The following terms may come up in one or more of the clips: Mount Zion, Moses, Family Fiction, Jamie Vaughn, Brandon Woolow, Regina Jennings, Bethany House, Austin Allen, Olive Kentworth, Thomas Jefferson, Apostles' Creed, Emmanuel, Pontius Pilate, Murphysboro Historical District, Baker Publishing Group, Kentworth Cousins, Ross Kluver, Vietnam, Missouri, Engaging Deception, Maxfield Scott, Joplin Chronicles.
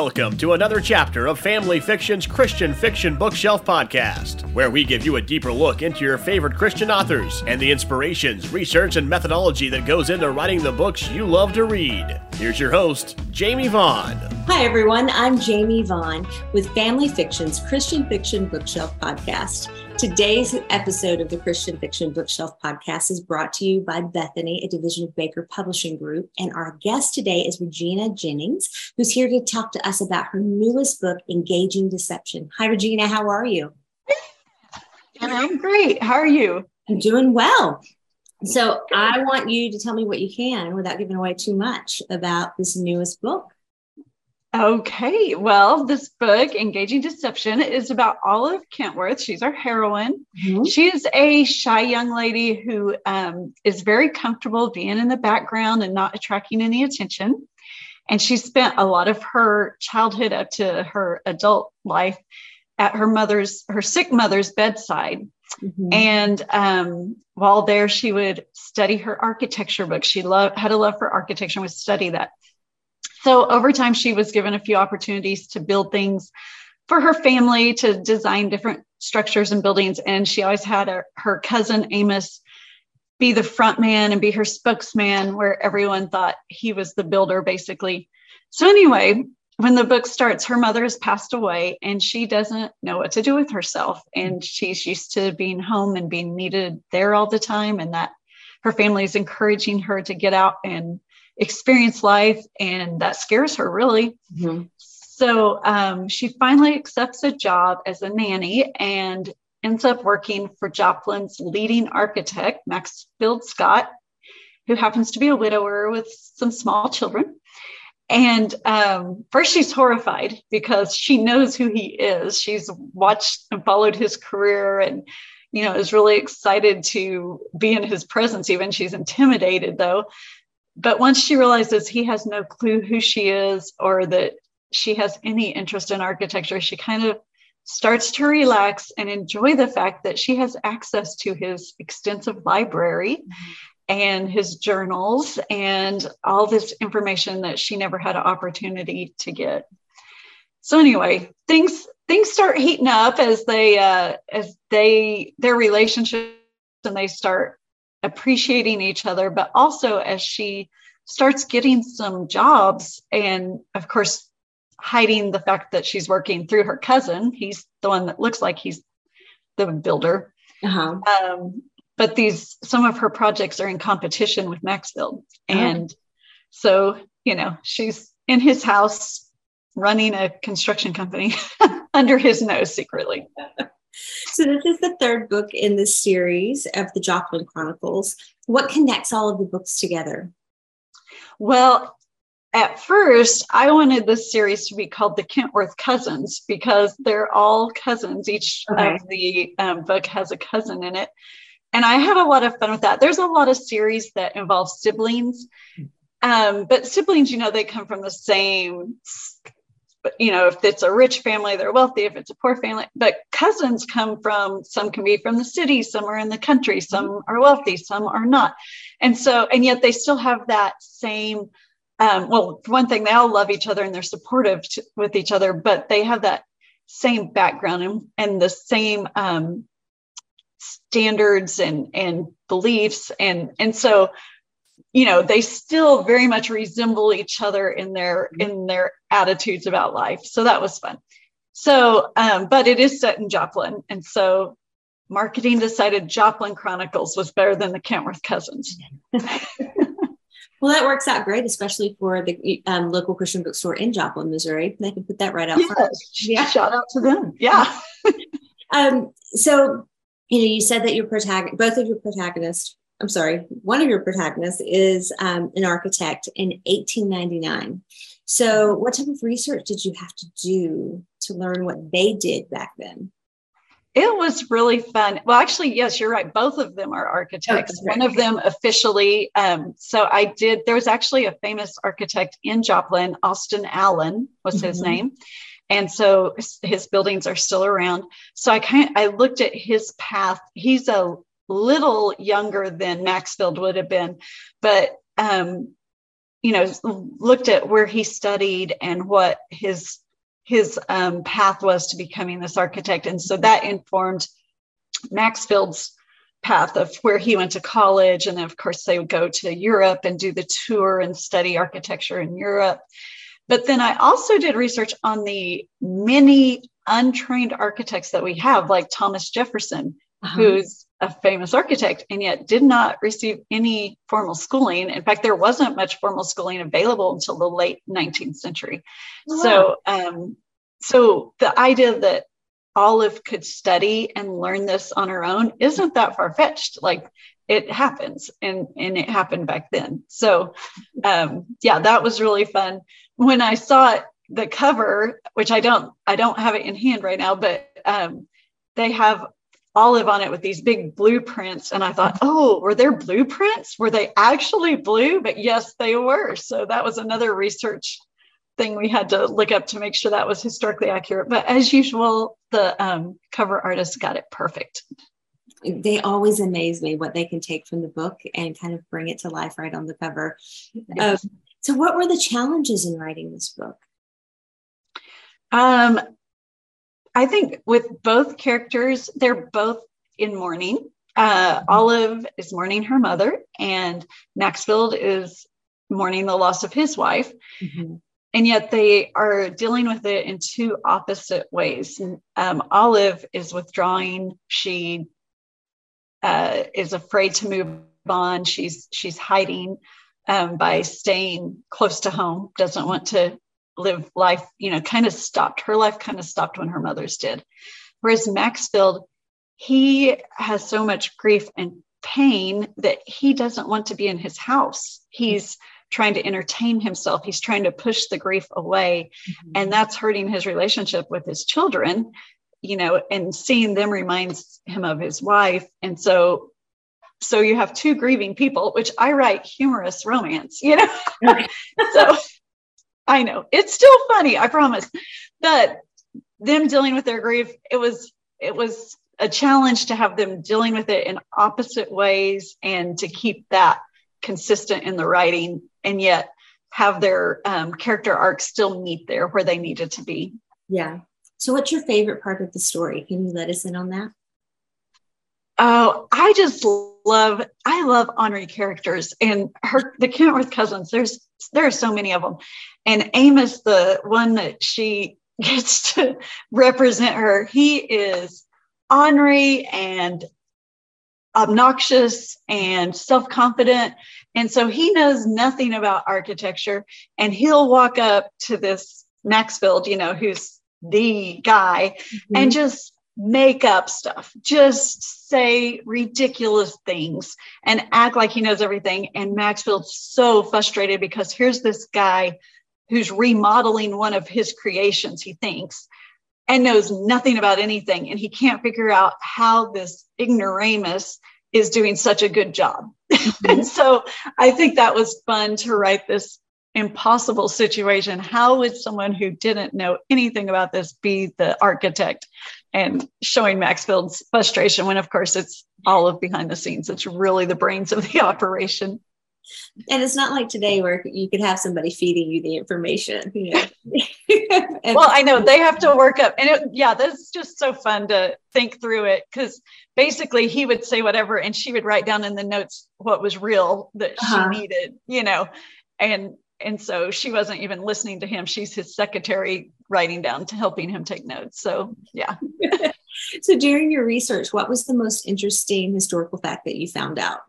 Welcome to another chapter of Family Fiction's Christian Fiction Bookshelf Podcast, where we give you a deeper look into your favorite Christian authors and the inspirations, research, and methodology that goes into writing the books you love to read. Here's your host, Jamie Vaughn. Hi, everyone. I'm Jamie Vaughn with Family Fiction's Christian Fiction Bookshelf Podcast. Today's episode of the Christian Fiction Bookshelf Podcast is brought to you by Bethany, a division of Baker Publishing Group. And our guest today is Regina Jennings, who's here to talk to us about her newest book, Engaging Deception. Hi, Regina. How are you? I'm great. How are you? I'm doing well. So I want you to tell me what you can without giving away too much about this newest book. Okay, well, this book, Engaging Deception, is about Olive Kentworth. She's our heroine. Mm-hmm. She's a shy young lady who is very comfortable being in the background and not attracting any attention. And she spent a lot of her childhood up to her adult life at her sick mother's bedside. Mm-hmm. And while there, she would study her architecture books. She had a love for architecture and would study that. So over time, she was given a few opportunities to build things for her family, to design different structures and buildings. And she always had her cousin Amos be the front man and be her spokesman, where everyone thought he was the builder, basically. So anyway, when the book starts, her mother has passed away and she doesn't know what to do with herself. And she's used to being home and being needed there all the time. And that her family is encouraging her to get out and experience life, and that scares her, really. Mm-hmm. So she finally accepts a job as a nanny and ends up working for Joplin's leading architect, Maxfield Scott, who happens to be a widower with some small children. And first she's horrified because she knows who he is. She's watched and followed his career and, you know, is really excited to be in his presence. Even she's intimidated, though. But once she realizes he has no clue who she is or that she has any interest in architecture, she kind of starts to relax and enjoy the fact that she has access to his extensive library and his journals and all this information that she never had an opportunity to get. So anyway, things start heating up as their relationship, and they start appreciating each other, but also as she starts getting some jobs and, of course, hiding the fact that she's working through her cousin. He's the one that looks like he's the builder. Uh-huh. But some of her projects are in competition with Maxfield. Uh-huh. And so, you know, she's in his house running a construction company under his nose secretly. So this is the third book in this series of the Joplin Chronicles. What connects all of the books together? Well, at first, I wanted this series to be called the Kentworth Cousins because they're all cousins. Each of the book has a cousin in it. And I had a lot of fun with that. There's a lot of series that involve siblings. But siblings, you know, they come from the same... But, you know, if it's a rich family, they're wealthy. If it's a poor family, but cousins come from, some can be from the city, some are in the country, some are wealthy, some are not. And so, and yet they still have that same, well, for one thing, they all love each other and they're supportive with each other, but they have that same background and the same standards and beliefs. And so, you know, they still very much resemble each other in their attitudes about life. So that was fun. So, but it is set in Joplin. And so marketing decided Joplin Chronicles was better than the Kentworth Cousins. Well, that works out great, especially for the local Christian bookstore in Joplin, Missouri. They can put that right out. Yeah. Shout out to them. Yeah. So, you know, you said that one of your protagonists is an architect in 1899. So what type of research did you have to do to learn what they did back then? It was really fun. Well, actually, yes, you're right. Both of them are architects. Right. One of them officially. There was actually a famous architect in Joplin, Austin Allen was his name. And so his buildings are still around. So I looked at his path. He's a little younger than Maxfield would have been, but you know, looked at where he studied and what his path was to becoming this architect. And so that informed Maxfield's path of where he went to college. And then, of course, they would go to Europe and do the tour and study architecture in Europe. But then I also did research on the many untrained architects that we have, like Thomas Jefferson, who's a famous architect and yet did not receive any formal schooling. In fact, there wasn't much formal schooling available until the late 19th century. Wow. So the idea that Olive could study and learn this on her own isn't that far-fetched. Like, it happens, and it happened back then. So yeah, that was really fun. When I saw the cover, which I don't have it in hand right now, but they have Olive on it with these big blueprints, and I thought, oh, were there blueprints? Were they actually blue? But yes, they were. So that was another research thing we had to look up to make sure that was historically accurate. But as usual, the cover artist got it perfect. They always amaze me what they can take from the book and kind of bring it to life right on the cover. Yes. So what were the challenges in writing this book? I think with both characters, they're both in mourning. Olive is mourning her mother, and Maxfield is mourning the loss of his wife. Mm-hmm. And yet they are dealing with it in two opposite ways. Olive is withdrawing. She is afraid to move on. She's hiding by staying close to home. Doesn't want to live life. You know, kind of stopped. Her life kind of stopped when her mother's did. Whereas Maxfield, he has so much grief and pain that he doesn't want to be in his house. He's trying to entertain himself. He's trying to push the grief away. Mm-hmm. And that's hurting his relationship with his children, you know, and seeing them reminds him of his wife. And so you have two grieving people, which I write humorous romance, you know, okay. So I know it's still funny, I promise, but them dealing with their grief, it was a challenge to have them dealing with it in opposite ways and to keep that consistent in the writing and yet have their character arc still meet there where they needed to be. Yeah. So what's your favorite part of the story? Can you let us in on that? Oh, I love honorary characters, and the Kentworth cousins, there are so many of them. And Amos, the one that she gets to represent her, he is honorary and obnoxious and self-confident. And so he knows nothing about architecture, and he'll walk up to this Maxfield, you know, who's the guy, mm-hmm. and just make up stuff, just say ridiculous things and act like he knows everything. And Maxfield's so frustrated because here's this guy who's remodeling one of his creations, he thinks, and knows nothing about anything. And he can't figure out how this ignoramus is doing such a good job. Mm-hmm. And so I think that was fun to write this impossible situation. How would someone who didn't know anything about this be the architect? And showing Maxfield's frustration when, of course, it's Olive behind the scenes. It's really the brains of the operation. And it's not like today where you could have somebody feeding you the information. You know? Well, I know they have to work up. And that's just so fun to think through it, because basically he would say whatever and she would write down in the notes what was real that she needed, you know. And so she wasn't even listening to him. She's his secretary writing down to helping him take notes. So, yeah. So during your research, what was the most interesting historical fact that you found out?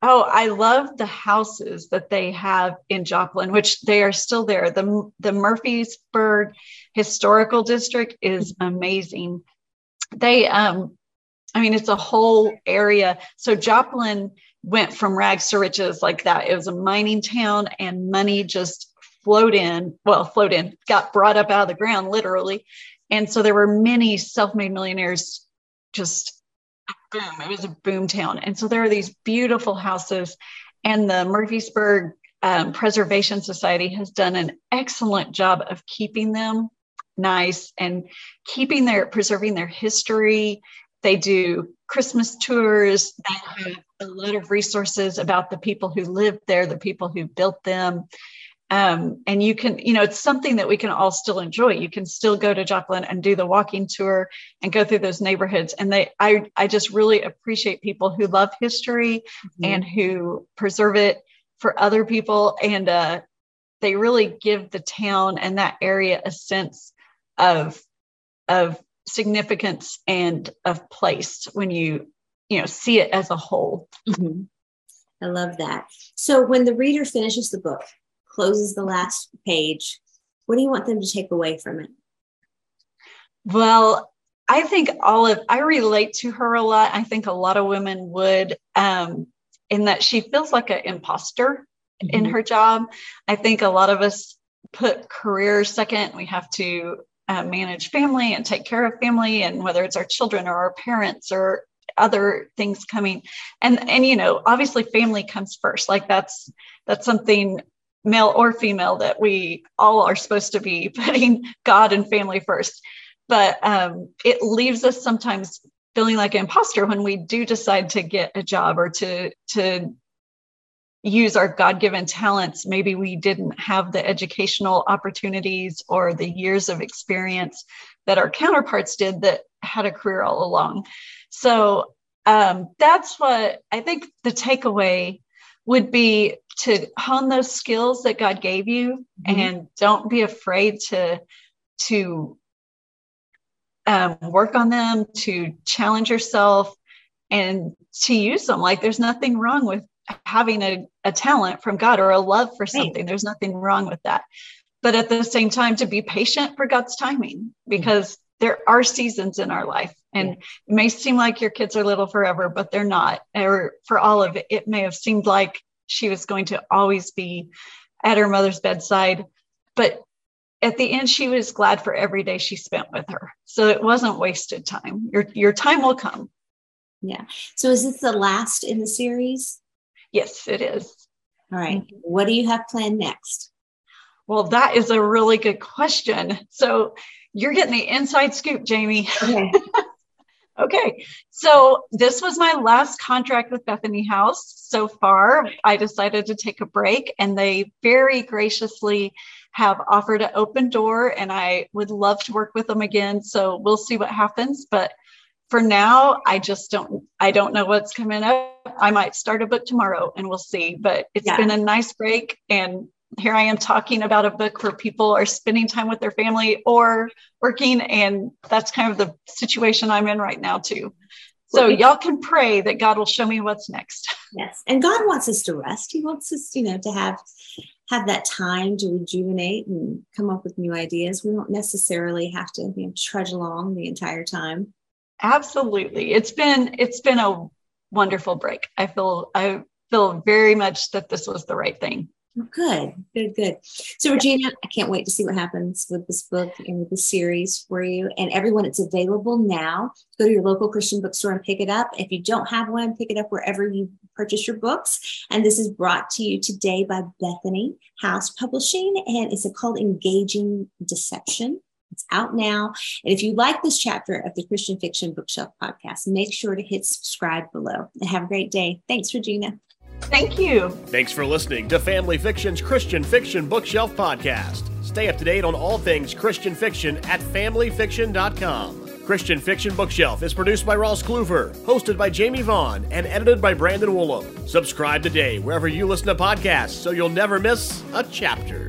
Oh, I love the houses that they have in Joplin, which they are still there. The Murphysboro Historical District is amazing. They, it's a whole area. So Joplin went from rags to riches like that. It was a mining town, and money just got brought up out of the ground, literally. And so there were many self-made millionaires, just boom. It was a boom town. And so there are these beautiful houses, and the Murphysboro Preservation Society has done an excellent job of keeping them nice and preserving their history. They do Christmas tours that have a lot of resources about the people who lived there, the people who built them. And you can, you know, it's something that we can all still enjoy. You can still go to Joplin and do the walking tour and go through those neighborhoods. And I just really appreciate people who love history mm-hmm. and who preserve it for other people. And they really give the town and that area a sense of significance and of place when you see it as a whole. Mm-hmm. I love that. So when the reader finishes the book, closes the last page, what do you want them to take away from it? Well, I think Olive, I relate to her a lot. I think a lot of women would, in that she feels like an imposter mm-hmm. in her job. I think a lot of us put career second. We have to manage family and take care of family, and whether it's our children or our parents or other things coming. And obviously family comes first. Like that's something, male or female, that we all are supposed to be putting God and family first. But it leaves us sometimes feeling like an imposter when we do decide to get a job or to use our God-given talents. Maybe we didn't have the educational opportunities or the years of experience that our counterparts did that had a career all along. So that's what I think the takeaway would be, to hone those skills that God gave you mm-hmm. and don't be afraid to work on them, to challenge yourself and to use them. Like there's nothing wrong with having a talent from God or a love for something. Right. There's nothing wrong with that. But at the same time, to be patient for God's timing, because mm-hmm. there are seasons in our life, and it may seem like your kids are little forever, but they're not. Or for Olive, it may have seemed like she was going to always be at her mother's bedside, but at the end, she was glad for every day she spent with her. So it wasn't wasted time. Your time will come. Yeah. So is this the last in the series? Yes, it is. All right. Mm-hmm. What do you have planned next? Well, that is a really good question. So you're getting the inside scoop, Jamie. Okay. Okay. So this was my last contract with Bethany House so far. I decided to take a break, and they very graciously have offered an open door, and I would love to work with them again. So we'll see what happens. But for now, I don't know what's coming up. I might start a book tomorrow and we'll see, but it's been a nice break. And here I am talking about a book where people are spending time with their family or working. And that's kind of the situation I'm in right now too. So y'all can pray that God will show me what's next. Yes. And God wants us to rest. He wants us, to have that time to rejuvenate and come up with new ideas. We don't necessarily have to trudge along the entire time. Absolutely. It's been a wonderful break. I feel very much that this was the right thing. Good. So Regina, I can't wait to see what happens with this book and with this series for you. And everyone, it's available now. Go to your local Christian bookstore and pick it up. If you don't have one, pick it up wherever you purchase your books. And this is brought to you today by Bethany House Publishing, and it's called Engaging Deception. It's out now. And if you like this chapter of the Christian Fiction Bookshelf podcast, make sure to hit subscribe below. And have a great day. Thanks, Regina. Thank you. Thanks for listening to Family Fiction's Christian Fiction Bookshelf Podcast. Stay up to date on all things Christian fiction at familyfiction.com. Christian Fiction Bookshelf is produced by Ross Kluver, hosted by Jamie Vaughn, and edited by Brandon Woolow. Subscribe today wherever you listen to podcasts so you'll never miss a chapter.